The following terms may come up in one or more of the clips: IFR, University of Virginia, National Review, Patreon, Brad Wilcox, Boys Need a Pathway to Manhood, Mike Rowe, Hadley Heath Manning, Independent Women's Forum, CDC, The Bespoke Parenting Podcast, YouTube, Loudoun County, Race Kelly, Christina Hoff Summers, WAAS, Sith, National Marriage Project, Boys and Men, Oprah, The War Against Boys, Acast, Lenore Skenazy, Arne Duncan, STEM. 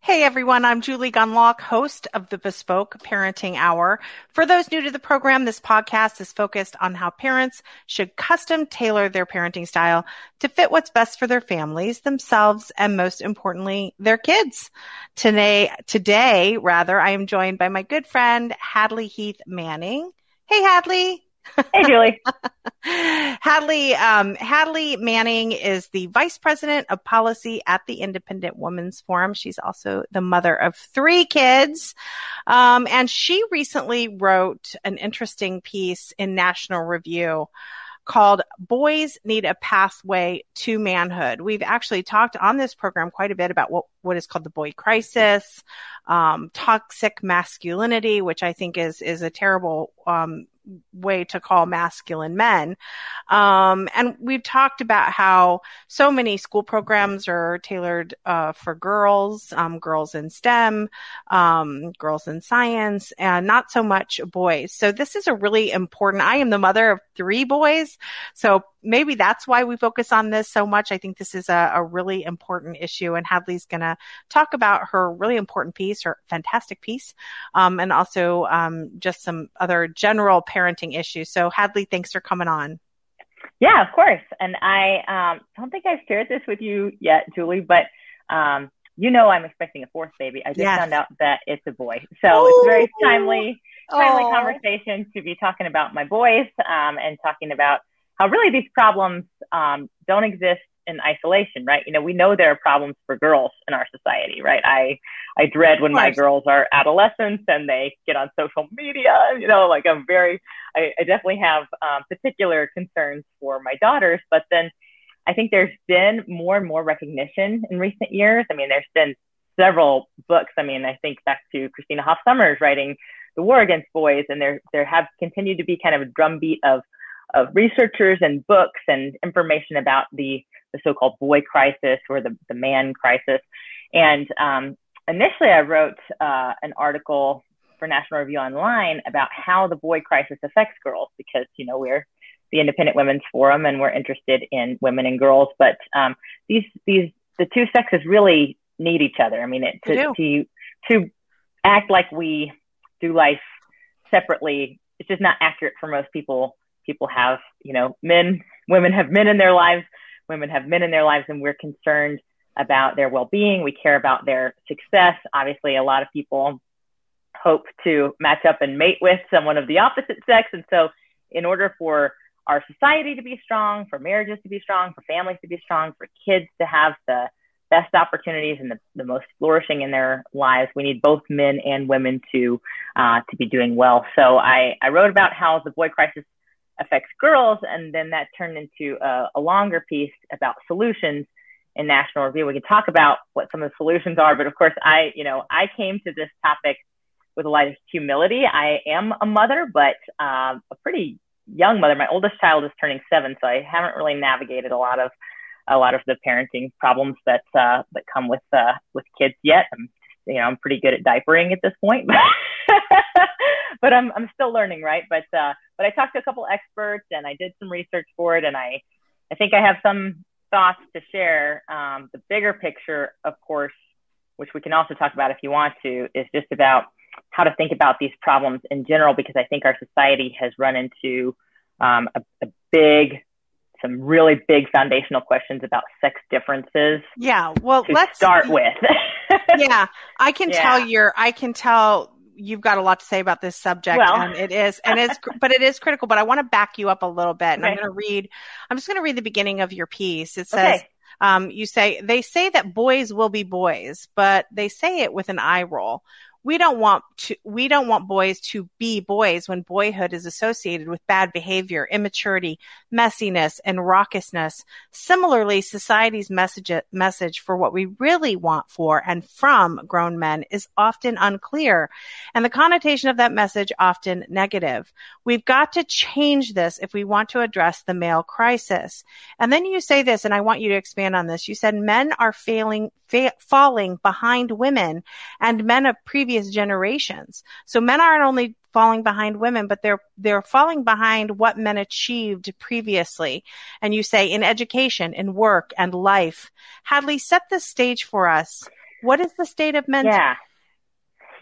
Hey everyone, I'm Julie Gunlock, host of the Bespoke Parenting Hour. For those new to the program, this podcast is focused on how parents should custom tailor their parenting style to fit what's best for their families, themselves, and most importantly, their kids. Today, I am joined by my good friend, Hadley Heath Manning. Hey, Hadley. Hey, Julie. Hadley Manning is the Vice President of Policy at the Independent Women's Forum. She's also the mother of three kids. And she recently wrote an interesting piece in National Review called Boys Need a Pathway to Manhood. We've actually talked on this program quite a bit about what is called the boy crisis, toxic masculinity, which I think is a terrible way to call masculine men. And we've talked about how so many school programs are tailored for girls, girls in STEM, girls in science, and not so much boys. So this is a really important, I am the mother of three boys, so maybe that's why we focus on this so much. I think this is a really important issue, and Hadley's going to talk about her really important piece, her fantastic piece, and also just some other general parenting issues. So Hadley, thanks for coming on. Yeah, of course. And I don't think I've shared this with you yet, Julie, but I'm expecting a fourth baby. I just found out that it's a boy. So It's very timely conversation to be talking about my boys and talking about how really these problems don't exist in isolation, right? You know, we know there are problems for girls in our society, right? I dread when my girls are adolescents and they get on social media, you know, like I definitely have particular concerns for my daughters, but then I think there's been more and more recognition in recent years. I mean, there's been several books. I mean, I think back to Christina Hoff Summers writing The War Against Boys, and there have continued to be kind of a drumbeat of researchers and books and information about the so-called boy crisis or the man crisis. And initially I wrote an article for National Review Online about how the boy crisis affects girls, because, you know, we're the Independent Women's Forum and we're interested in women and girls, but the two sexes really need each other. I mean, to act like we do life separately, it's just not accurate for most people. People have, you know, men, women have men in their lives, women have men in their lives, and we're concerned about their well-being. We care about their success. Obviously, a lot of people hope to match up and mate with someone of the opposite sex. And so in order for our society to be strong, for marriages to be strong, for families to be strong, for kids to have the best opportunities and the most flourishing in their lives, we need both men and women to be doing well. So I wrote about how the boy crisis affects girls, and then that turned into a longer piece about solutions in National Review. We can talk about what some of the solutions are, but of course I came to this topic with a lot of humility. I am a mother, but a pretty young mother. My oldest child is turning 7, so I haven't really navigated a lot of the parenting problems that come with kids yet. I'm pretty good at diapering at this point, but I'm still learning, right? But I talked to a couple experts and I did some research for it, and I think I have some thoughts to share. The bigger picture, of course, which we can also talk about if you want to, is just about how to think about these problems in general, because I think our society has run into some really big foundational questions about sex differences. Yeah, well, let's start with. Yeah, I can tell you've got a lot to say about this subject. Well. But it is critical, but I want to back you up a little bit. And okay. I'm just going to read the beginning of your piece. It says, you say, they say that boys will be boys, but they say it with an eye roll. We don't want boys to be boys when boyhood is associated with bad behavior, immaturity, messiness, and raucousness. Similarly, society's message for what we really want for and from grown men is often unclear, and the connotation of that message often negative. We've got to change this if we want to address the male crisis. And then you say this, and I want you to expand on this. You said men are falling behind women and men of previous generations. So men aren't only falling behind women, but they're falling behind what men achieved previously. And you say in education, in work, and life. Hadley, set the stage for us What is the state of men's health?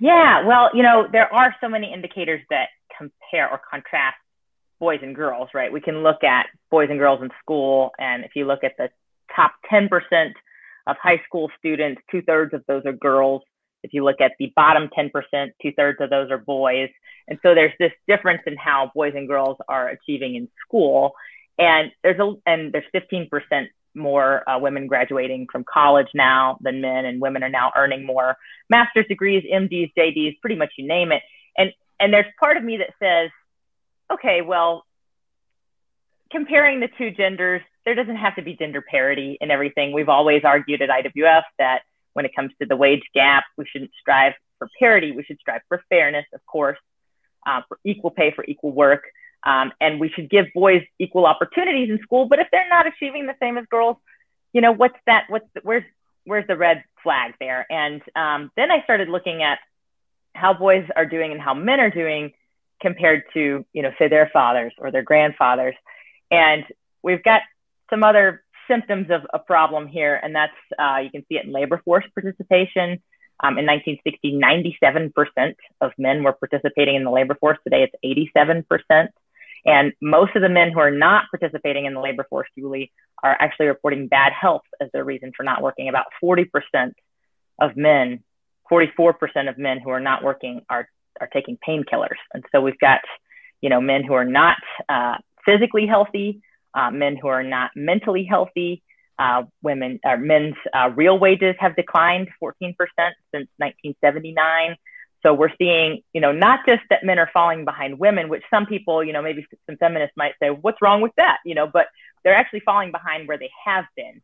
Yeah. Well, you know, there are so many indicators that compare or contrast boys and girls, right? We can look at boys and girls in school. And if you look at the top 10% of high school students, 2/3 of those are girls. If you look at the bottom 10%, 2/3 of those are boys. And so there's this difference in how boys and girls are achieving in school. And there's 15% more women graduating from college now than men, and women are now earning more master's degrees, MDs, JDs, pretty much you name it. And there's part of me that says, okay, well, comparing the two genders, there doesn't have to be gender parity in everything. We've always argued at IWF that when it comes to the wage gap, we shouldn't strive for parity. We should strive for fairness, of course, for equal pay for equal work. And we should give boys equal opportunities in school. But if they're not achieving the same as girls, you know, what's that? Where's the red flag there? And then I started looking at how boys are doing and how men are doing compared to, you know, say their fathers or their grandfathers. And we've got some other symptoms of a problem here, and that's you can see it in labor force participation. In 1960, 97% of men were participating in the labor force. Today, it's 87%. And most of the men who are not participating in the labor force, Julie, are actually reporting bad health as their reason for not working. About 40% of men, 44% of men who are not working are taking painkillers. And so we've got, you know, men who are not physically healthy, men who are not mentally healthy, women or men's real wages have declined 14% since 1979. So we're seeing, you know, not just that men are falling behind women, which some people, you know, maybe some feminists might say, what's wrong with that? You know, but they're actually falling behind where they have been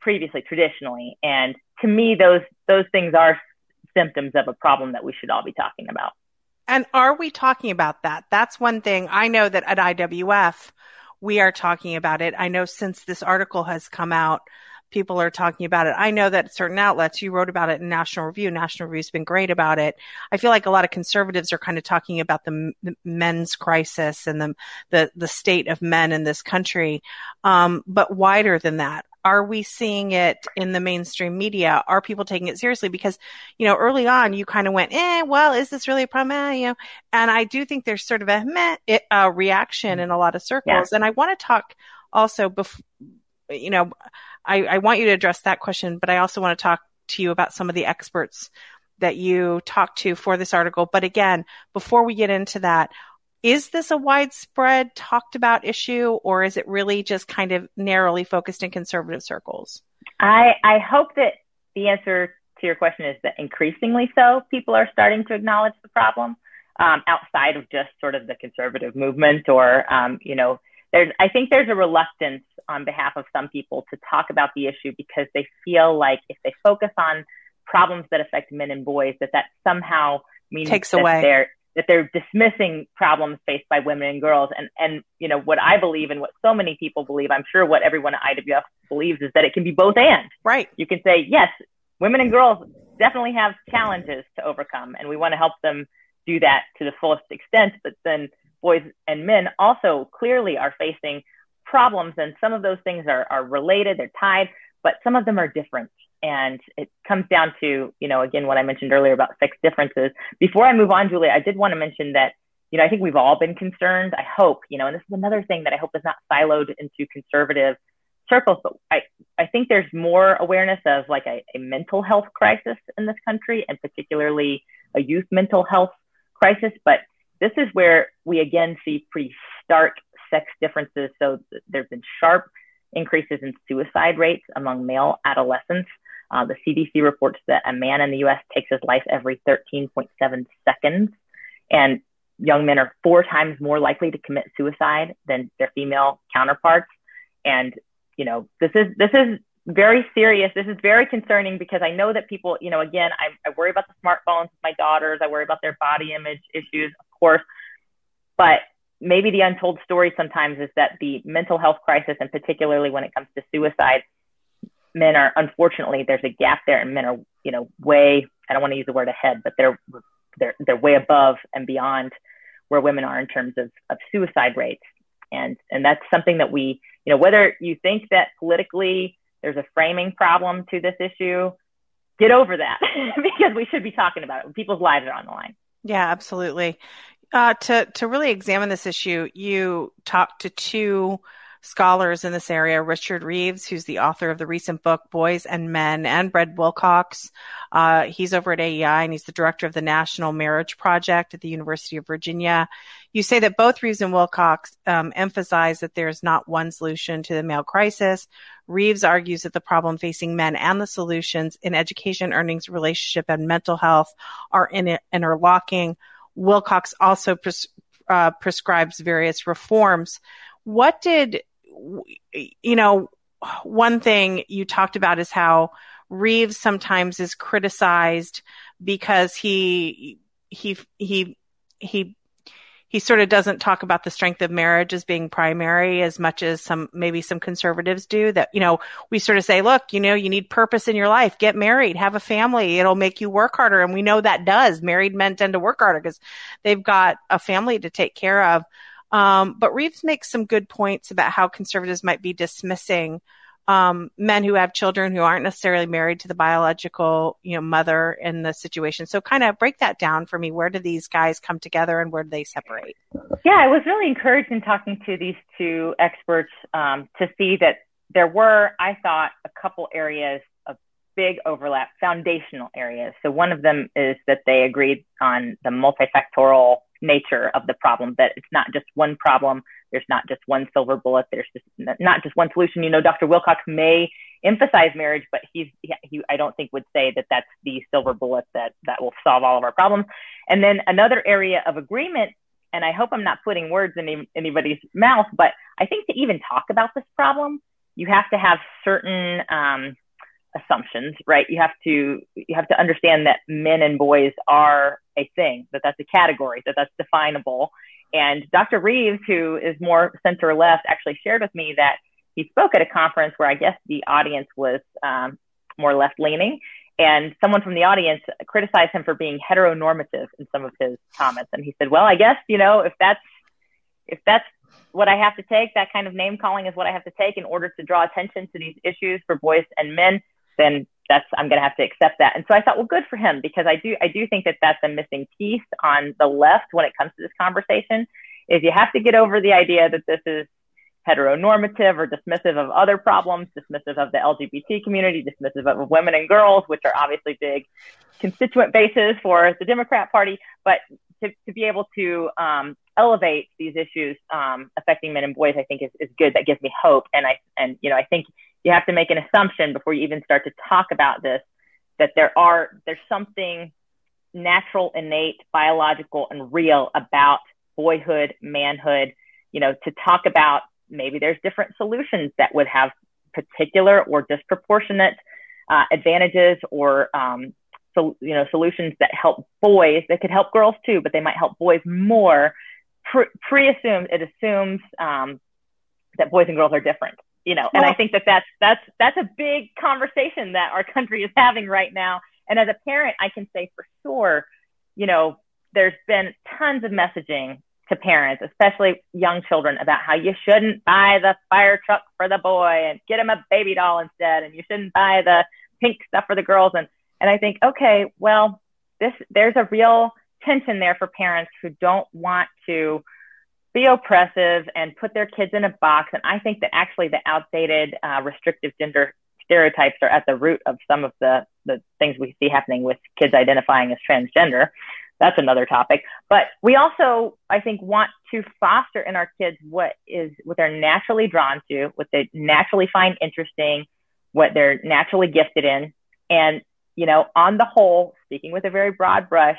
previously, traditionally. And to me, those things are symptoms of a problem that we should all be talking about. And are we talking about that? That's one thing I know that at IWF, we are talking about it. I know since this article has come out, people are talking about it. I know that certain outlets, you wrote about it in National Review. National Review's been great about it. I feel like a lot of conservatives are kind of talking about the men's crisis and the state of men in this country, but wider than that. Are we seeing it in the mainstream media? Are people taking it seriously? Because, you know, early on, you kind of went, well, is this really a problem? You know, and I do think there's sort of a reaction in a lot of circles. Yeah. And I want to talk also, you know, I want you to address that question, but I also want to talk to you about some of the experts that you talked to for this article. But again, before we get into that, is this a widespread talked about issue, or is it really just kind of narrowly focused in conservative circles? I hope that the answer to your question is that increasingly so, people are starting to acknowledge the problem outside of just sort of the conservative movement or, you know, I think there's a reluctance on behalf of some people to talk about the issue because they feel like if they focus on problems that affect men and boys, that somehow means that they're dismissing problems faced by women and girls. And, you know, what I believe and what so many people believe, I'm sure what everyone at IWF believes, is that it can be both and. Right. You can say, yes, women and girls definitely have challenges to overcome, and we want to help them do that to the fullest extent. But then boys and men also clearly are facing problems, and some of those things are related, they're tied, but some of them are different. And it comes down to, you know, again, what I mentioned earlier about sex differences. Before I move on, Julie, I did want to mention that, you know, I think we've all been concerned. I hope, you know, and this is another thing that I hope is not siloed into conservative circles, but I think there's more awareness of like a mental health crisis in this country, and particularly a youth mental health crisis. But this is where we again see pretty stark sex differences. So there's been sharp increases in suicide rates among male adolescents. The CDC reports that a man in the U.S. takes his life every 13.7 seconds, and young men are 4 times more likely to commit suicide than their female counterparts. And, you know, this is very serious. This is very concerning because I know that people, you know, again, I worry about the smartphones of my daughters. I worry about their body image issues, of course, but maybe the untold story sometimes is that the mental health crisis, and particularly when it comes to suicide, men are, unfortunately, there's a gap there, and men are, you know, way, I don't want to use the word ahead, but they're way above and beyond where women are in terms of suicide rates. And that's something that we, you know, whether you think that politically there's a framing problem to this issue, get over that because we should be talking about it. People's lives are on the line. Yeah, absolutely. To really examine this issue, you talked to two scholars in this area, Richard Reeves, who's the author of the recent book, Boys and Men, and Brad Wilcox. He's over at AEI, and he's the director of the National Marriage Project at the University of Virginia. You say that both Reeves and Wilcox emphasize that there's not one solution to the male crisis. Reeves argues that the problem facing men and the solutions in education, earnings, relationship, and mental health are interlocking. Wilcox also prescribes various reforms. What did, you know, one thing you talked about is how Reeves sometimes is criticized because he sort of doesn't talk about the strength of marriage as being primary as much as maybe some conservatives do, that, you know, we sort of say, look, you know, you need purpose in your life, get married, have a family, it'll make you work harder. And we know that does. Married men tend to work harder because they've got a family to take care of. But Reeves makes some good points about how conservatives might be dismissing men who have children who aren't necessarily married to the biological, you know, mother in the situation. So kind of break that down for me. Where do these guys come together and where do they separate? Yeah, I was really encouraged in talking to these two experts to see that there were, I thought, a couple areas of big overlap, foundational areas. So one of them is that they agreed on the multifactorial nature of the problem, that it's not just one problem. There's not just one silver bullet. There's just not just one solution. You know, Dr. Wilcox may emphasize marriage, but he I don't think would say that that's the silver bullet that will solve all of our problems. And then another area of agreement, and I hope I'm not putting words in anybody's mouth, but I think to even talk about this problem, you have to have certain assumptions, right? You have to understand that men and boys are a thing, that that's a category, that that's definable. And Dr. Reeves, who is more center left, actually shared with me that he spoke at a conference where I guess the audience was more left leaning, and someone from the audience criticized him for being heteronormative in some of his comments. And he said, well, I guess, you know, if that's what I have to take, that kind of name calling is what I have to take in order to draw attention to these issues for boys and men, then I'm going to have to accept that. And so I thought, well, good for him, because I do think that that's a missing piece on the left when it comes to this conversation, is you have to get over the idea that this is heteronormative or dismissive of other problems, dismissive of the LGBT community, dismissive of women and girls, which are obviously big constituent bases for the Democrat Party. But to be able to elevate these issues affecting men and boys, I think is good. That gives me hope. And you know, I think you have to make an assumption before you even start to talk about this, that there's something natural, innate, biological, and real about boyhood, manhood, you know, to talk about maybe there's different solutions that would have particular or disproportionate advantages or, so, you know, solutions that help boys. They could help girls too, but they might help boys more. Pre-assumes, it assumes that boys and girls are different. You know, and I think that's a big conversation that our country is having right now. And as a parent, I can say for sure, you know, there's been tons of messaging to parents, especially young children, about how you shouldn't buy the fire truck for the boy and get him a baby doll instead. And you shouldn't buy the pink stuff for the girls. And I think, okay, well, there's a real tension there for parents who don't want to be oppressive and put their kids in a box. And I think that actually the outdated restrictive gender stereotypes are at the root of some of the things we see happening with kids identifying as transgender. That's another topic. But we also, I think, want to foster in our kids what they're naturally drawn to, what they naturally find interesting, what they're naturally gifted in. And, you know, on the whole, speaking with a very broad brush,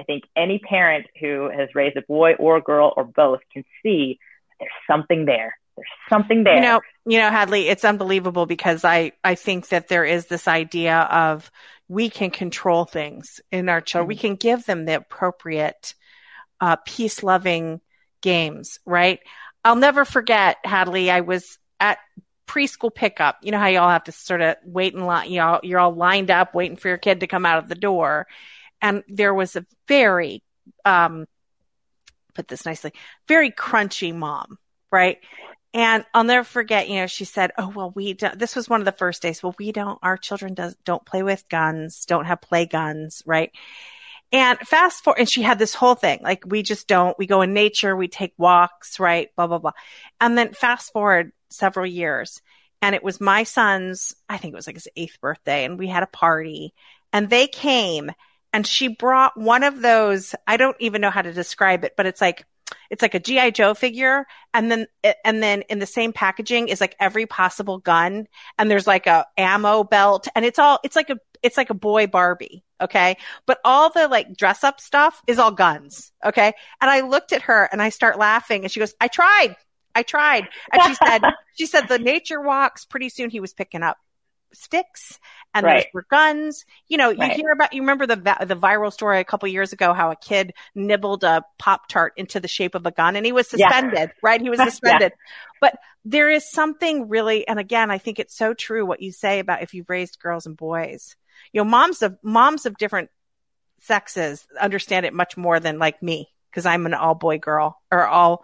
I think any parent who has raised a boy or a girl or both can see that there's something there. There's something there. You know, Hadley, it's unbelievable because I think that there is this idea of we can control things in our children. Mm-hmm. We can give them the appropriate peace-loving games, right? I'll never forget, Hadley, I was at preschool pickup. You know how you all have to sort of wait in line, you know, you're all lined up waiting for your kid to come out of the door. And there was a very, put this nicely, very crunchy mom, right? And I'll never forget, you know, she said, oh, well, we don't, this was one of the first days. Well, we don't, our children don't play with guns, don't have play guns. Right. And fast forward, and she had this whole thing. Like, we just don't, we go in nature, we take walks, right? Blah, blah, blah. And then fast forward several years. And it was my son's, I think it was like his 8th birthday, and we had a party, and they came, and she brought one of those, I don't even know how to describe it, but it's like a G.I. Joe figure. And then in the same packaging is like every possible gun. And there's like a ammo belt, and it's like a boy Barbie. Okay. But all the like dress up stuff is all guns. Okay. And I looked at her and I start laughing, and she goes, I tried. And she said, the nature walks, pretty soon he was picking up sticks, and right. Those were guns. You know, right. You hear about, you remember the viral story a couple years ago, how a kid nibbled a Pop-Tart into the shape of a gun, and he was suspended, yeah. Right? He was suspended. Yeah. But there is something really, and again, I think it's so true what you say about if you've raised girls and boys, you know, moms of different sexes understand it much more than like me, because I'm an all boy girl, or all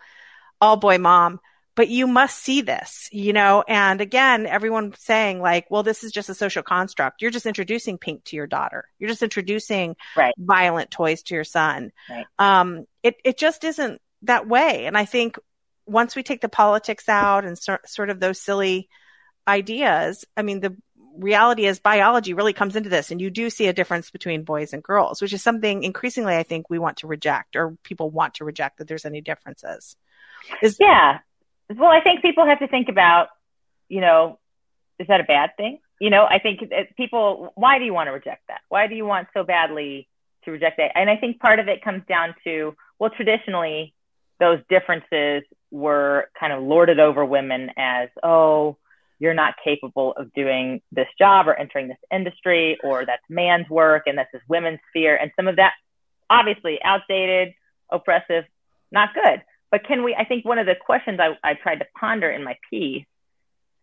boy mom. But you must see this, you know, and again, everyone saying like, well, this is just a social construct. You're just introducing pink to your daughter. You're just introducing right. violent toys to your son. Right. It just isn't that way. And I think once we take the politics out and sort of those silly ideas, I mean, the reality is biology really comes into this, and you do see a difference between boys and girls, which is something increasingly I think we want to reject, or people want to reject, that there's any differences. Yeah. Well, I think people have to think about, you know, is that a bad thing? You know, I think people, why do you want to reject that? Why do you want so badly to reject that? And I think part of it comes down to, well, traditionally, those differences were kind of lorded over women as, oh, you're not capable of doing this job or entering this industry, or that's man's work and that's this women's sphere. And some of that, obviously, outdated, oppressive, not good. But can we, I think one of the questions I tried to ponder in my piece,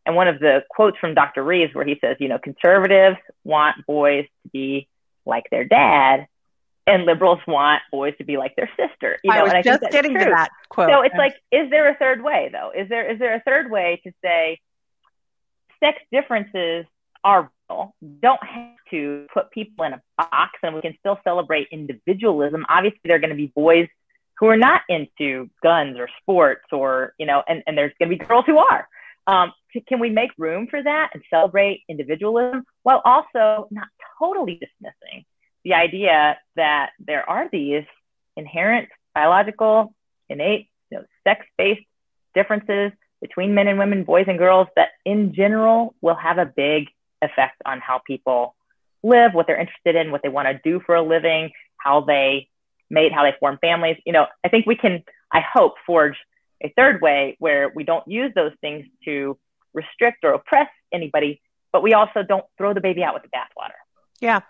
and one of the quotes from Dr. Reeves where he says, you know, conservatives want boys to be like their dad, and liberals want boys to be like their sister. You know, I was just getting to that quote. So it's like, is there a third way though? Is there a third way to say sex differences are real, don't have to put people in a box, and we can still celebrate individualism? Obviously, there are going to be boys who are not into guns or sports, or, you know, and there's going to be girls who are. Can we make room for that and celebrate individualism while also not totally dismissing the idea that there are these inherent biological, innate, you know, sex-based differences between men and women, boys and girls, that in general will have a big effect on how people live, what they're interested in, what they want to do for a living, how they form families. You know, I think we can, I hope, forge a third way where we don't use those things to restrict or oppress anybody, but we also don't throw the baby out with the bathwater. Yeah.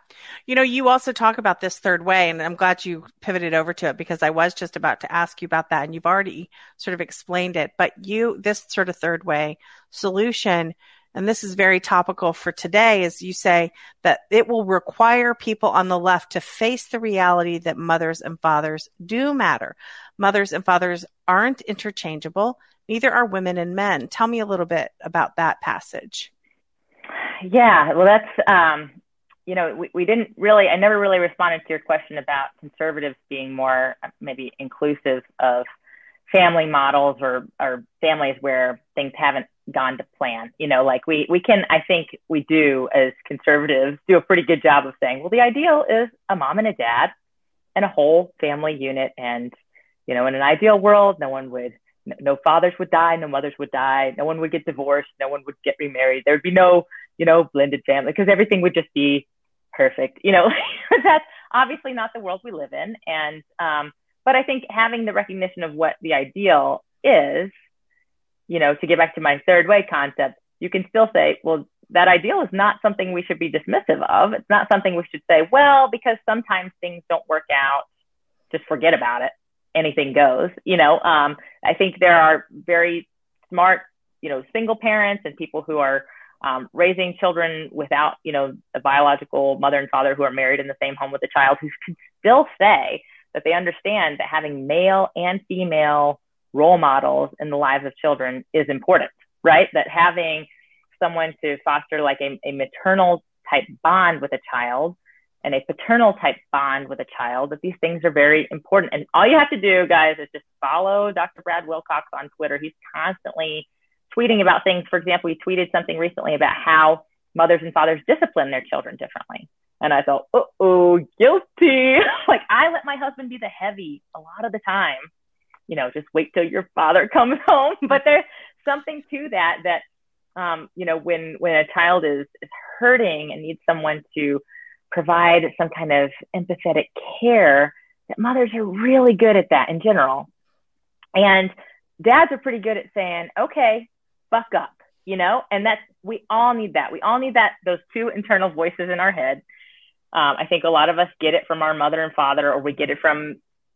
You know, you also talk about this third way, and I'm glad you pivoted over to it, because I was just about to ask you about that, and you've already sort of explained it, but this sort of third way solution, and this is very topical for today, is you say that it will require people on the left to face the reality that mothers and fathers do matter. Mothers and fathers aren't interchangeable. Neither are women and men. Tell me a little bit about that passage. Yeah, well, that's, you know, we didn't really, I never really responded to your question about conservatives being more maybe inclusive of family models or families where things haven't gone to plan. You know, like we can, I think we do as conservatives do a pretty good job of saying, well, the ideal is a mom and a dad and a whole family unit. And, you know, in an ideal world, no fathers would die, no mothers would die, no one would get divorced, no one would get remarried. There'd be no, you know, blended family, because everything would just be perfect. You know, that's obviously not the world we live in. And, but I think having the recognition of what the ideal is, you know, to get back to my third way concept, you can still say, well, that ideal is not something we should be dismissive of. It's not something we should say, well, because sometimes things don't work out, just forget about it. Anything goes, you know. I think there are very smart, you know, single parents and people who are raising children without, you know, a biological mother and father, who are married in the same home with a child, who can still say that they understand that having male and female role models in the lives of children is important, right? That having someone to foster like a maternal type bond with a child and a paternal type bond with a child, that these things are very important. And all you have to do, guys, is just follow Dr. Brad Wilcox on Twitter. He's constantly tweeting about things. For example, he tweeted something recently about how mothers and fathers discipline their children differently. And I thought, uh-oh, guilty. Like, I let my husband be the heavy a lot of the time. You know, just wait till your father comes home. But there's something to that, that, you know, when a child is hurting and needs someone to provide some kind of empathetic care, that mothers are really good at that in general. And dads are pretty good at saying, okay, buck up, you know, and that's, we all need that. We all need that, those two internal voices in our head. I think a lot of us get it from our mother and father, or we get it from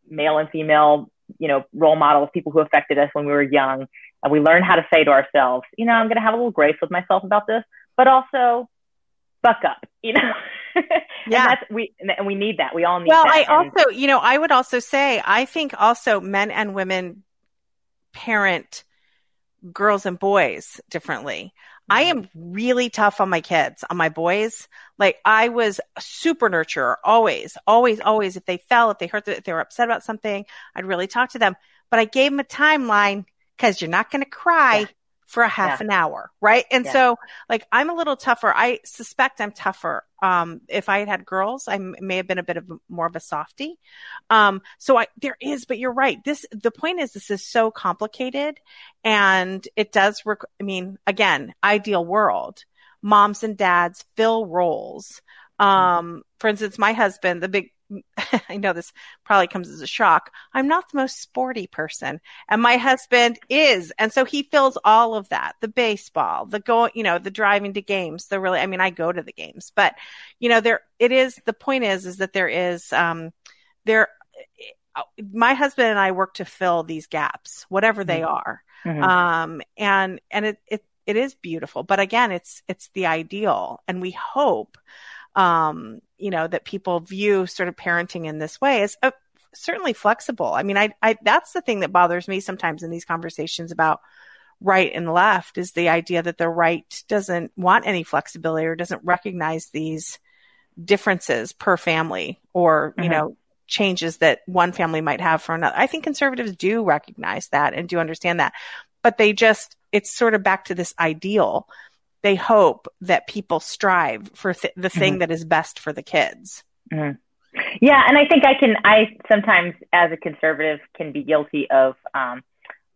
male and female, you know, role models, people who affected us when we were young. And we learn how to say to ourselves, you know, I'm going to have a little grace with myself about this, but also buck up, you know. Yeah. and we need that. We all need that. Well, I also, you know, I would also say, I think also men and women parent girls and boys differently. I am really tough on my kids, on my boys. Like, I was a super nurturer, always. If they fell, if they hurt, if they were upset about something, I'd really talk to them. But I gave them a timeline, because you're not going to cry for a half an hour, right? And so, like, I'm a little tougher. I suspect I'm tougher. If I had girls, I may have been a bit of more of a softie. But you're right. The point is, this is so complicated, and it does work. I mean, again, ideal world, moms and dads fill roles. For instance, my husband, I know this probably comes as a shock. I'm not the most sporty person, and my husband is. And so he fills all of that, the baseball, the driving to games, I go to the games, but you know, the point is that there is, my husband and I work to fill these gaps, whatever they are. Mm-hmm. And it is beautiful, but again, it's the ideal, and we hope, you know, that people view sort of parenting in this way is certainly flexible. I mean, I that's the thing that bothers me sometimes in these conversations about right and left, is the idea that the right doesn't want any flexibility or doesn't recognize these differences per family, or, you know, changes that one family might have for another. I think conservatives do recognize that and do understand that, but it's sort of back to this ideal. They hope that people strive for the thing that is best for the kids. Mm-hmm. Yeah. And I think I sometimes as a conservative can be guilty of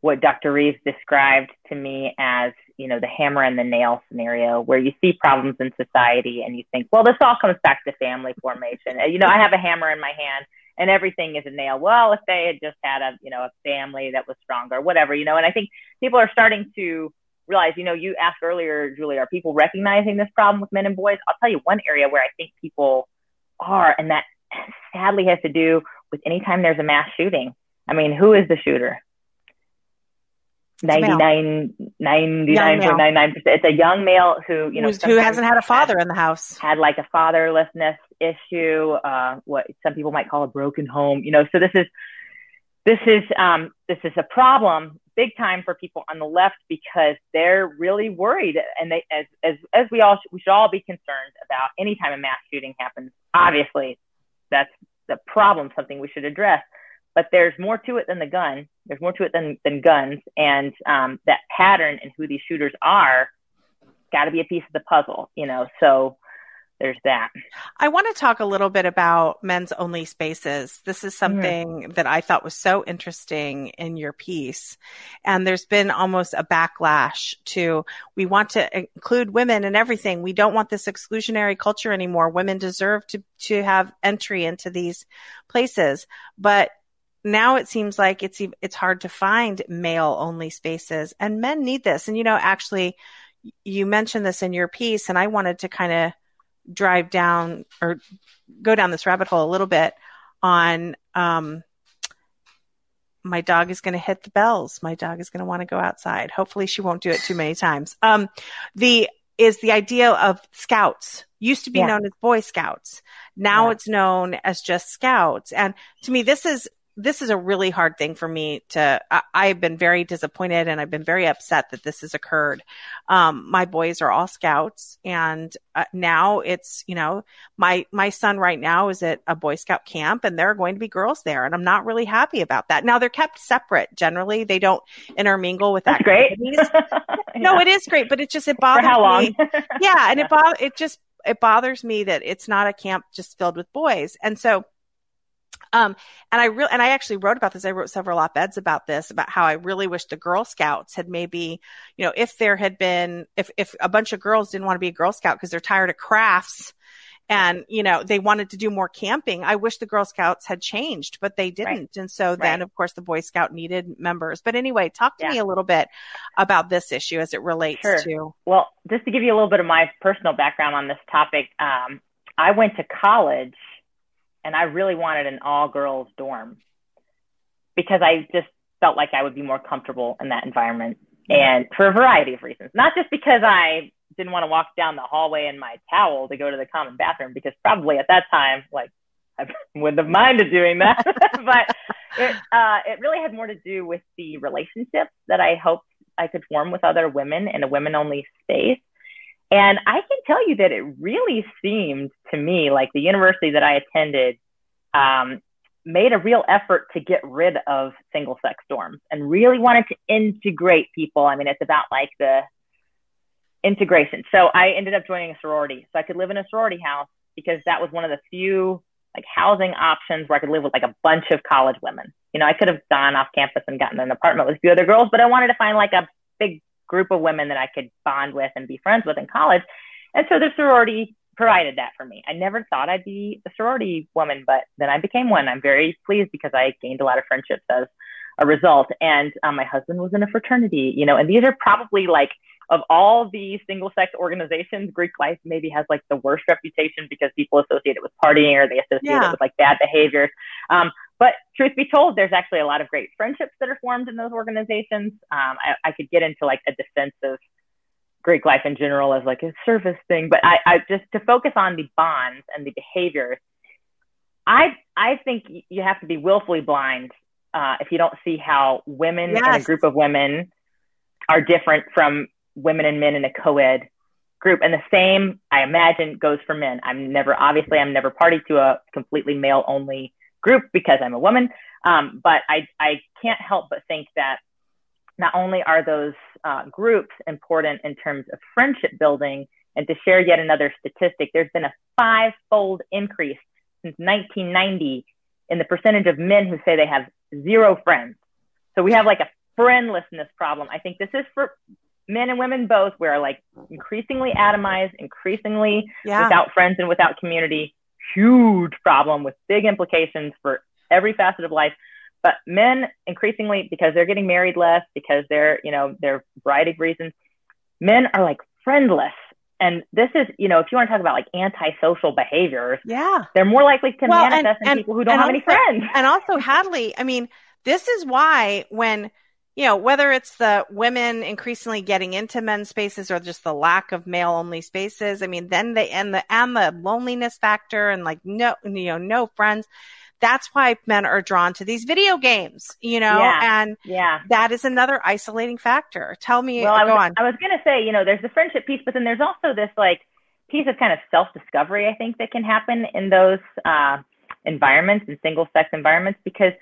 what Dr. Reeves described to me as, you know, the hammer and the nail scenario, where you see problems in society and you think, well, this all comes back to family formation. You know, I have a hammer in my hand and everything is a nail. Well, if they had just had a family that was stronger, whatever, you know, and I think people are starting to realize, you know, you asked earlier, Julie, are people recognizing this problem with men and boys? I'll tell you one area where I think people are, and that sadly has to do with anytime there's a mass shooting. I mean, who is the shooter? 99.99%. It's a young male who hasn't had a father in the house, had like a fatherlessness issue, what some people might call a broken home, you know, so this is a problem big time for people on the left, because they're really worried, and they, as we should all be concerned about any time a mass shooting happens. Obviously, that's the problem, something we should address. But there's more to it than the gun. There's more to it than guns, and that pattern and who these shooters are got to be a piece of the puzzle, you know. So there's that. I want to talk a little bit about men's only spaces. This is something that I thought was so interesting in your piece. And there's been almost a backlash to, we want to include women in everything. We don't want this exclusionary culture anymore. Women deserve to have entry into these places. But now it seems like it's hard to find male only spaces, and men need this. And, you know, actually you mentioned this in your piece, and I wanted to kind of drive down or go down this rabbit hole a little bit on, my dog is going to hit the bells. My dog is going to want to go outside. Hopefully she won't do it too many times. Is the idea of scouts, used to be known as Boy Scouts. Now it's known as just Scouts. And to me, this is this is a really hard thing for me to, I've been very disappointed and I've been very upset that this has occurred. My boys are all Scouts, and now it's, you know, my son right now is at a Boy Scout camp, and there are going to be girls there, and I'm not really happy about that. Now, they're kept separate. Generally, they don't intermingle with that. Great. No, it is great, but it just, it bothers me. For how long? Yeah. And it bothers me that it's not a camp just filled with boys. And so, I actually wrote about this. I wrote several op-eds about this, about how I really wish the Girl Scouts had maybe, you know, if there had been, if a bunch of girls didn't want to be a Girl Scout because they're tired of crafts and, you know, they wanted to do more camping, I wish the Girl Scouts had changed, but they didn't. Right. And so then, of course, the Boy Scout needed members. But anyway, talk to me a little bit about this issue as it relates to. Well, just to give you a little bit of my personal background on this topic, I went to college and I really wanted an all-girls dorm because I just felt like I would be more comfortable in that environment, and for a variety of reasons. Not just because I didn't want to walk down the hallway in my towel to go to the common bathroom, because probably at that time, like, I wouldn't have minded doing that. But it really had more to do with the relationship that I hoped I could form with other women in a women-only space. And I can tell you that it really seemed to me like the university that I attended made a real effort to get rid of single-sex dorms and really wanted to integrate people. I mean, it's about like the integration. So I ended up joining a sorority. So I could live in a sorority house because that was one of the few like housing options where I could live with like a bunch of college women. You know, I could have gone off campus and gotten an apartment with a few other girls, but I wanted to find like a big group of women that I could bond with and be friends with in college. And so the sorority provided that for me. I never thought I'd be a sorority woman, but then I became one. I'm very pleased because I gained a lot of friendships as a result. And my husband was in a fraternity, you know, and these are probably like, of all the single sex organizations, Greek Life maybe has like the worst reputation because people associate it with partying or they associate it with like bad behaviors. But truth be told, there's actually a lot of great friendships that are formed in those organizations. I could get into like a defense of Greek Life in general as like a service thing, but I just to focus on the bonds and the behaviors, I think you have to be willfully blind if you don't see how women in a group of women are different from women and men in a co-ed group. And the same, I imagine, goes for men. I'm never party to a completely male-only group because I'm a woman. But I can't help but think that not only are those groups important in terms of friendship building, and to share yet another statistic, there's been a 5-fold increase since 1990 in the percentage of men who say they have 0 friends. So we have like a friendlessness problem. I think this is for men and women both. We're like increasingly atomized, increasingly without friends and without community. Huge problem with big implications for every facet of life. But men increasingly, because they're getting married less, because they're, you know, there are a variety of reasons, men are like friendless. And this is, you know, if you want to talk about like antisocial behaviors, they're more likely to manifest in people who don't have any friends. And also, Hadley, I mean, this is why when, you know, whether it's the women increasingly getting into men's spaces or just the lack of male-only spaces, I mean, then they and the loneliness factor and like no friends. That's why men are drawn to these video games, you know, and that is another isolating factor. Tell me. Well, I was going to say, you know, there's the friendship piece, but then there's also this like piece of kind of self-discovery, I think, that can happen in those environments and single-sex environments, because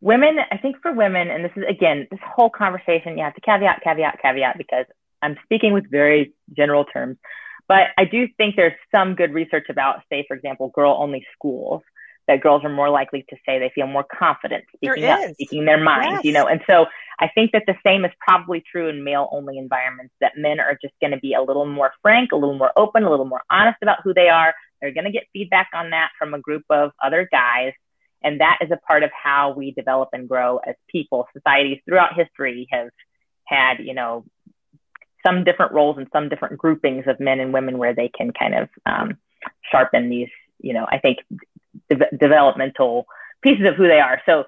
women, I think for women, and this is, again, this whole conversation, you have to caveat, because I'm speaking with very general terms, but I do think there's some good research about, say, for example, girl-only schools, that girls are more likely to say they feel more confident speaking up, speaking their minds, you know, and so I think that the same is probably true in male-only environments, that men are just going to be a little more frank, a little more open, a little more honest about who they are. They're going to get feedback on that from a group of other guys. And that is a part of how we develop and grow as people. Societies throughout history have had, you know, some different roles and some different groupings of men and women where they can kind of sharpen these, you know, I think developmental pieces of who they are. So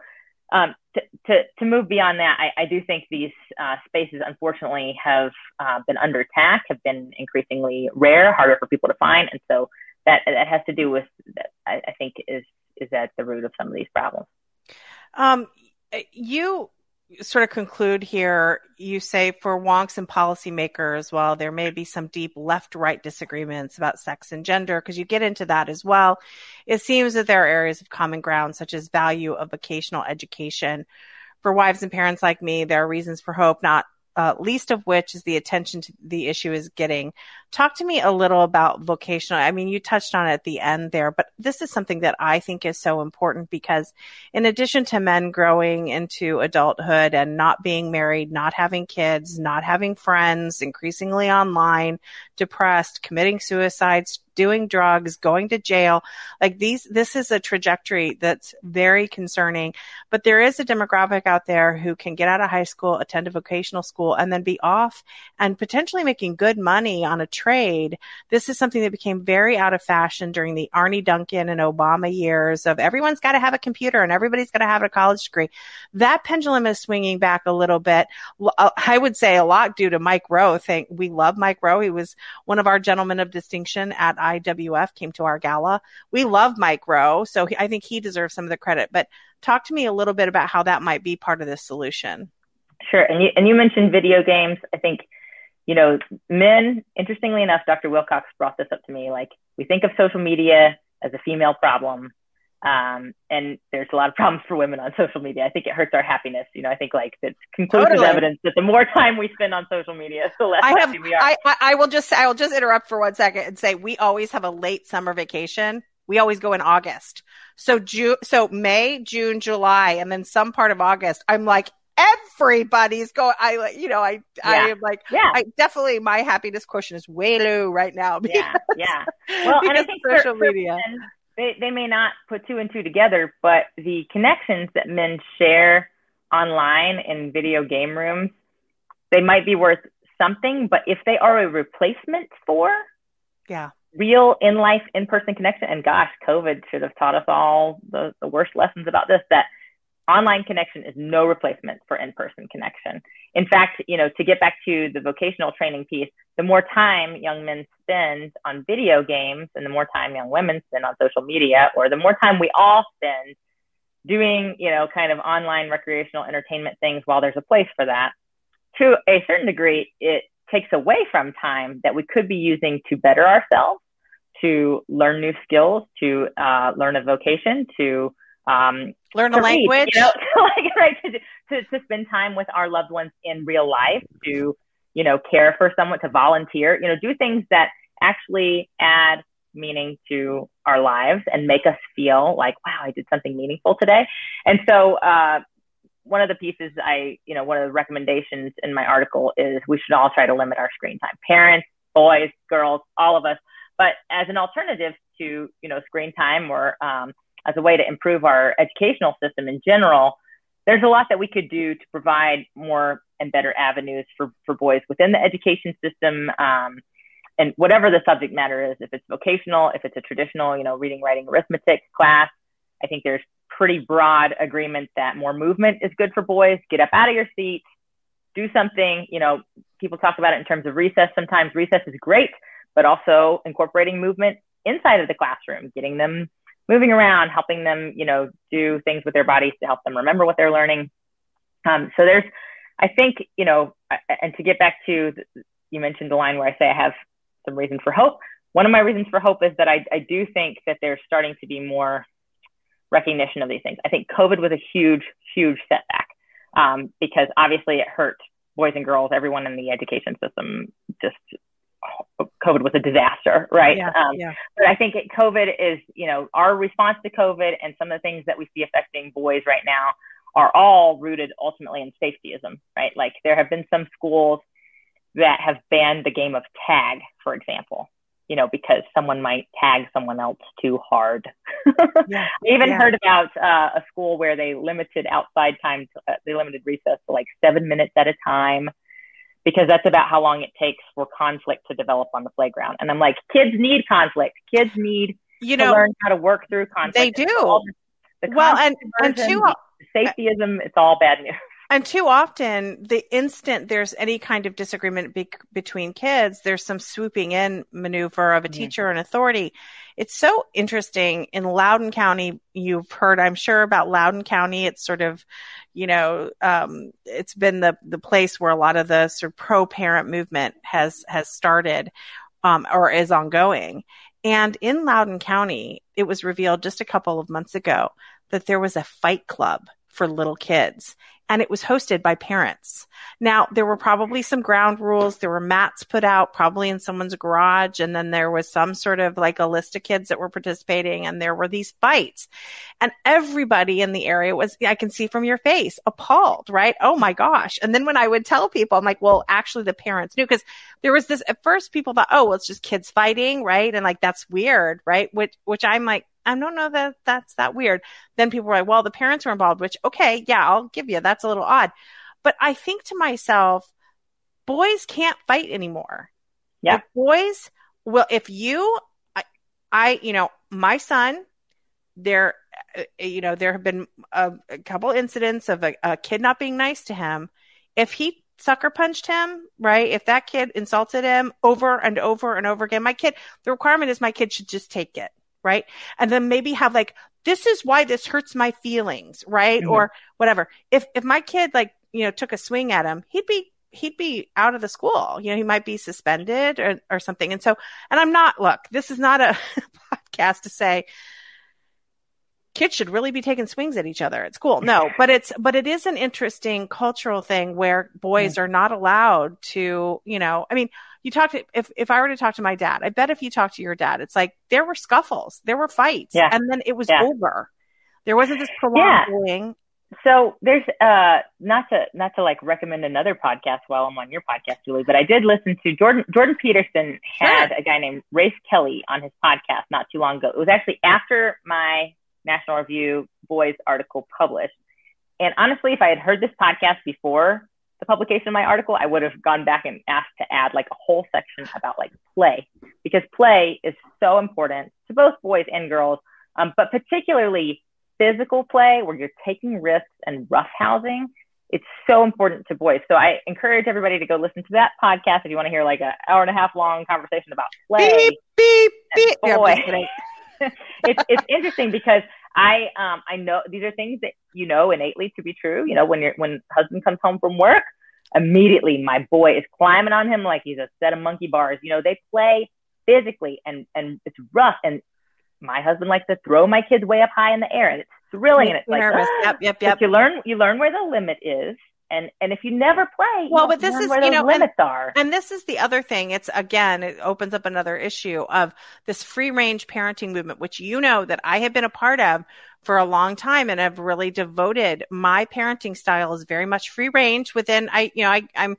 to move beyond that, I do think these spaces, unfortunately, have been under attack, have been increasingly rare, harder for people to find. And so that has to do with, I think, is at the root of some of these problems. You sort of conclude here, you say, for wonks and policymakers, while there may be some deep left-right disagreements about sex and gender, because you get into that as well, it seems that there are areas of common ground, such as value of vocational education. For wives and parents like me, there are reasons for hope, not least of which is the attention to the issue is getting. Talk to me a little about vocational. I mean, you touched on it at the end there, but this is something that I think is so important because in addition to men growing into adulthood and not being married, not having kids, not having friends, increasingly online, depressed, committing suicides, doing drugs, going to jail, like this is a trajectory that's very concerning. But there is a demographic out there who can get out of high school, attend a vocational school, and then be off and potentially making good money on a trade. This is something that became very out of fashion during the Arne Duncan and Obama years of everyone's got to have a computer and everybody's got to have a college degree. That pendulum is swinging back a little bit. I would say a lot due to Mike Rowe. We love Mike Rowe. He was one of our gentlemen of distinction at IWF, came to our gala. We love Mike Rowe, so I think he deserves some of the credit. But talk to me a little bit about how that might be part of the solution. Sure. And you mentioned video games. I think, you know, men, interestingly enough, Dr. Wilcox brought this up to me. Like, we think of social media as a female problem, and there's a lot of problems for women on social media. I think it hurts our happiness. You know, I think like that's conclusive evidence that the more time we spend on social media, the less happy we are. I will just interrupt for 1 second and say we always have a late summer vacation. We always go in August. So May, June, July, and then some part of August. I'm like, everybody's going. I definitely, my happiness quotient is way low right now. Well, and I think social media. They may not put two and two together, but the connections that men share online in video game rooms, they might be worth something, but if they are a replacement for real in-life, in-person connection, and gosh, COVID should have taught us all the worst lessons about this, that online connection is no replacement for in-person connection. In fact, you know, to get back to the vocational training piece, the more time young men spend on video games and the more time young women spend on social media, or the more time we all spend doing, you know, kind of online recreational entertainment things while there's a place for that, to a certain degree, it takes away from time that we could be using to better ourselves, to learn new skills, to learn a vocation, to learn a language, you know, to spend time with our loved ones in real life, to, you know, care for someone, to volunteer, you know, do things that actually add meaning to our lives and make us feel like, wow, I did something meaningful today. And so one of the pieces one of the recommendations in my article is we should all try to limit our screen time. Parents, boys, girls, all of us. But as an alternative to, you know, screen time, or as a way to improve our educational system in general, there's a lot that we could do to provide more and better avenues for boys within the education system, and whatever the subject matter is, if it's vocational, if it's a traditional, you know, reading, writing, arithmetic class. I think there's pretty broad agreement that more movement is good for boys. Get up out of your seat, do something. You know, people talk about it in terms of recess. Sometimes recess is great, but also incorporating movement inside of the classroom, getting them moving around, helping them, you know, do things with their bodies to help them remember what they're learning. So there's, I think, you know, and to get back to, you mentioned the line where I say I have some reason for hope. One of my reasons for hope is that I do think that there's starting to be more recognition of these things. I think COVID was a huge, huge setback because obviously it hurt boys and girls, everyone in the education system. Just COVID was a disaster, right? But I think COVID is, you know, our response to COVID and some of the things that we see affecting boys right now are all rooted ultimately in safetyism, right? Like there have been some schools that have banned the game of tag, for example, you know, because someone might tag someone else too hard. I even heard about a school where they limited outside time, they limited recess to like 7 minutes at a time, because that's about how long it takes for conflict to develop on the playground. And I'm like, kids need conflict. Kids need to learn how to work through conflict. They do. Well, and safetyism, it's all bad news. And too often, the instant there's any kind of disagreement between kids, there's some swooping in maneuver of a teacher and authority. It's so interesting. In Loudoun County, you've heard, I'm sure, about Loudoun County. It's sort of, you know, it's been the place where a lot of the sort of pro-parent movement has started or is ongoing. And in Loudoun County, it was revealed just a couple of months ago that there was a fight club for little kids, and it was hosted by parents. Now, there were probably some ground rules. There were mats put out probably in someone's garage, and then there was some sort of like a list of kids that were participating, and there were these fights. And everybody in the area was, I can see from your face, appalled, right? Oh my gosh. And then when I would tell people, I'm like, well, actually the parents knew, because there was this, at first people thought, oh, well, it's just kids fighting, right? And like, that's weird, right? Which I'm like, I don't know that that's that weird. Then people were like, well, the parents were involved, which, okay, yeah, I'll give you. That's a little odd. But I think to myself, boys can't fight anymore. Yeah. If boys will, if you, I, you know, my son, there, you know, there have been a couple incidents of a kid not being nice to him. If he sucker punched him, right? If that kid insulted him over and over and over again, my kid, the requirement is my kid should just take it. Right. And then maybe have like, this is why this hurts my feelings. Right. Mm-hmm. Or whatever. If my kid, like, you know, took a swing at him, he'd be out of the school. You know, he might be suspended or something. And so, and I'm not, look, this is not a podcast to say kids should really be taking swings at each other at school. No, but it is an interesting cultural thing where boys are not allowed to, you know, I mean, you talk to, if I were to talk to my dad, I bet if you talk to your dad, it's like there were scuffles, there were fights, and then it was over. There wasn't this prolonged thing. So there's not to like recommend another podcast while I'm on your podcast, Julie, but I did listen to Jordan Peterson had a guy named Race Kelly on his podcast not too long ago. It was actually after my National Review Boys article published. And honestly, if I had heard this podcast before the publication of my article, I would have gone back and asked to add like a whole section about like play, because play is so important to both boys and girls, but particularly physical play where you're taking risks and roughhousing. It's so important to boys. So I encourage everybody to go listen to that podcast if you want to hear like an hour and a half long conversation about play. Beep, beep, beep. Boy. Yeah, it's interesting because I know these are things that you know innately to be true. You know, when husband comes home from work, immediately my boy is climbing on him like he's a set of monkey bars. You know, they play physically and it's rough. And my husband likes to throw my kids way up high in the air, and it's thrilling. And it's like, yep. You learn where the limit is. And if you never play, well, but this is, you know, limits are. And this is the other thing. It's, again, it opens up another issue of this free range parenting movement, which, you know, that I have been a part of for a long time, and I've really devoted my parenting style is very much free range within, I'm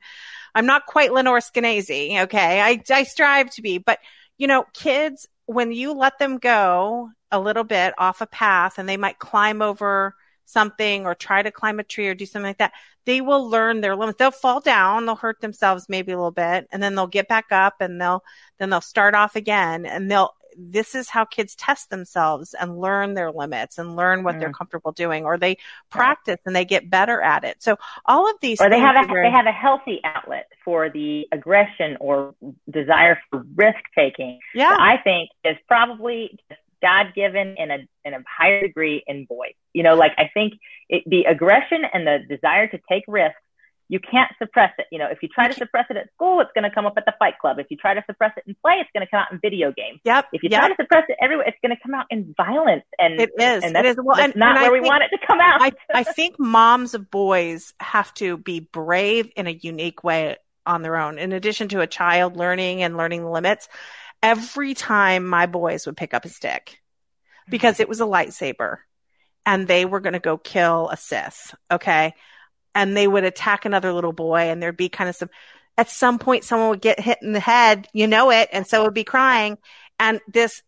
not quite Lenore Skenazy. Okay. I strive to be, but you know, kids, when you let them go a little bit off a path and they might climb over something or try to climb a tree or do something like that, they will learn their limits. They'll fall down, they'll hurt themselves maybe a little bit, and then they'll get back up and they'll start off again. And this is how kids test themselves and learn their limits and learn what they're comfortable doing, or they practice and they get better at it. So all of these, or they have a healthy outlet for the aggression or desire for risk taking. Yeah, so I think is probably God-given in a higher degree in boys. You know, like I think the aggression and the desire to take risks, you can't suppress it. You know, if you try to suppress it at school, it's going to come up at the fight club. If you try to suppress it in play, it's going to come out in video games. Yep. If you try to suppress it everywhere, it's going to come out in violence. And it is. And that's well, and, not and where we want it to come out. I think moms of boys have to be brave in a unique way on their own. In addition to a child learning and learning the limits, every time my boys would pick up a stick, because it was a lightsaber and they were going to go kill a Sith. Okay. And they would attack another little boy, and there'd be kind of some, at some point someone would get hit in the head, you know it. And so it would be crying. And this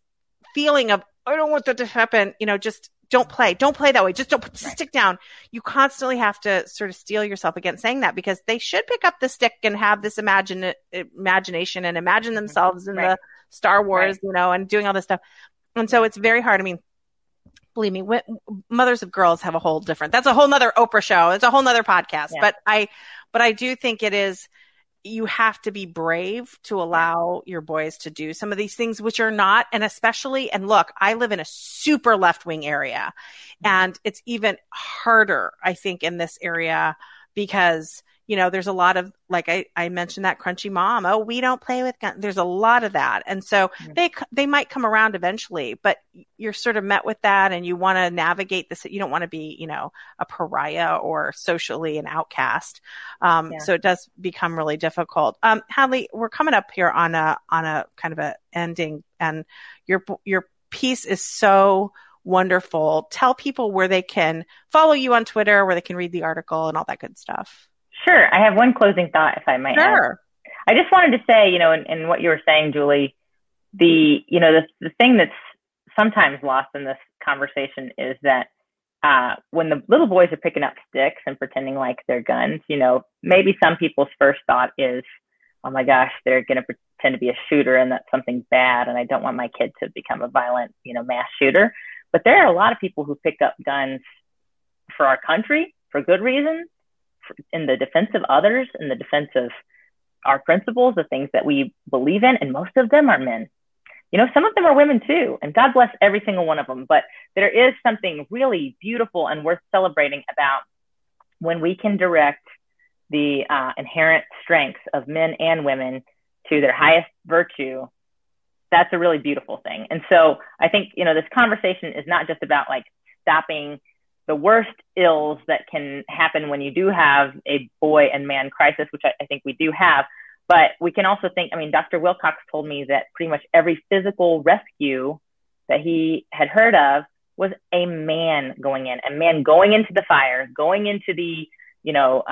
feeling of, I don't want that to happen. You know, just don't play that way. Just don't put the stick down. You constantly have to sort of steel yourself against saying that, because they should pick up the stick and have this imagination and imagine themselves in the Star Wars, you know, and doing all this stuff. And so it's very hard. I mean, believe me, mothers of girls have a whole different, that's a whole nother Oprah show. It's a whole nother podcast. Yeah. But I do think it is, you have to be brave to allow your boys to do some of these things, which are not. And especially, and look, I live in a super left-wing area, and it's even harder, I think, in this area because, you know, there's a lot of, like I mentioned, that crunchy mom. Oh, we don't play with guns. There's a lot of that. And so they might come around eventually, but you're sort of met with that, and you want to navigate this. You don't want to be, you know, a pariah or socially an outcast. So it does become really difficult. Hadley, we're coming up here on a kind of a ending, and your piece is so wonderful. Tell people where they can follow you on Twitter, where they can read the article and all that good stuff. Sure. I have one closing thought, if I might. Sure. I just wanted to say, you know, in what you were saying, Julie, the thing that's sometimes lost in this conversation is that when the little boys are picking up sticks and pretending like they're guns, you know, maybe some people's first thought is, oh my gosh, they're going to pretend to be a shooter, and that's something bad, and I don't want my kid to become a violent, you know, mass shooter. But there are a lot of people who pick up guns for our country for good reasons, in the defense of others, in the defense of our principles, the things that we believe in. And most of them are men. You know, some of them are women too, and God bless every single one of them. But there is something really beautiful and worth celebrating about when we can direct the inherent strengths of men and women to their highest virtue. That's a really beautiful thing. And so I think, you know, this conversation is not just about like stopping the worst ills that can happen when you do have a boy and man crisis, which I think we do have, but we can also think, I mean, Dr. Wilcox told me that pretty much every physical rescue that he had heard of was a man going into the fire, going into the, you know,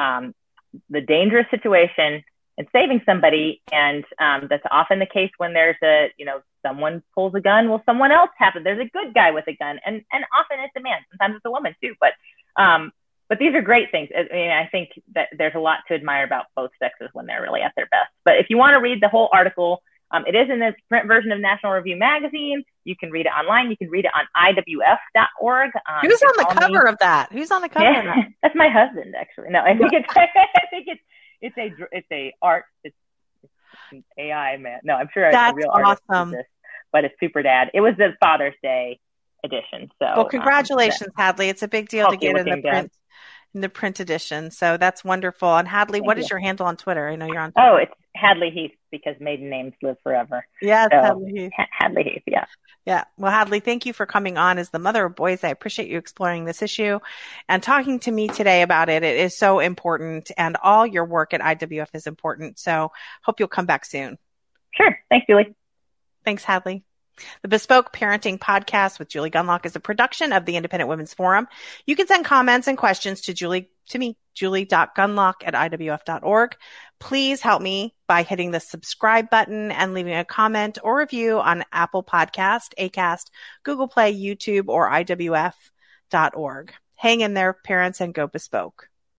the dangerous situation and saving somebody. And that's often the case when there's a, you know, someone pulls a gun, well, someone else happens. There's a good guy with a gun, and often it's a man. Sometimes it's a woman too, but these are great things. I mean, I think that there's a lot to admire about both sexes when they're really at their best. But if you want to read the whole article, it is in this print version of National Review magazine. You can read it online. You can read it on IWF.org. Who's on the cover of that? Yeah, that's my husband, actually. No, I think it's, it's AI man. No, I'm sure that's a real artist. Awesome. But it's super dad. It was the Father's Day edition. So, well, congratulations, Hadley. It's a big deal to get in the print edition. So that's wonderful. And Hadley, what is your handle on Twitter? I know you're on Twitter. Oh, it's Hadley Heath, because maiden names live forever. Yes, so, Hadley Heath. Hadley Heath, yeah. Yeah. Well, Hadley, thank you for coming on as the mother of boys. I appreciate you exploring this issue and talking to me today about it. It is so important, and all your work at IWF is important. So hope you'll come back soon. Sure. Thanks, Julie. Thanks, Hadley. The Bespoke Parenting Podcast with Julie Gunlock is a production of the Independent Women's Forum. You can send comments and questions to me, julie.gunlock@iwf.org. Please help me by hitting the subscribe button and leaving a comment or review on Apple Podcast, Acast, Google Play, YouTube, or iwf.org. Hang in there, parents, and go bespoke.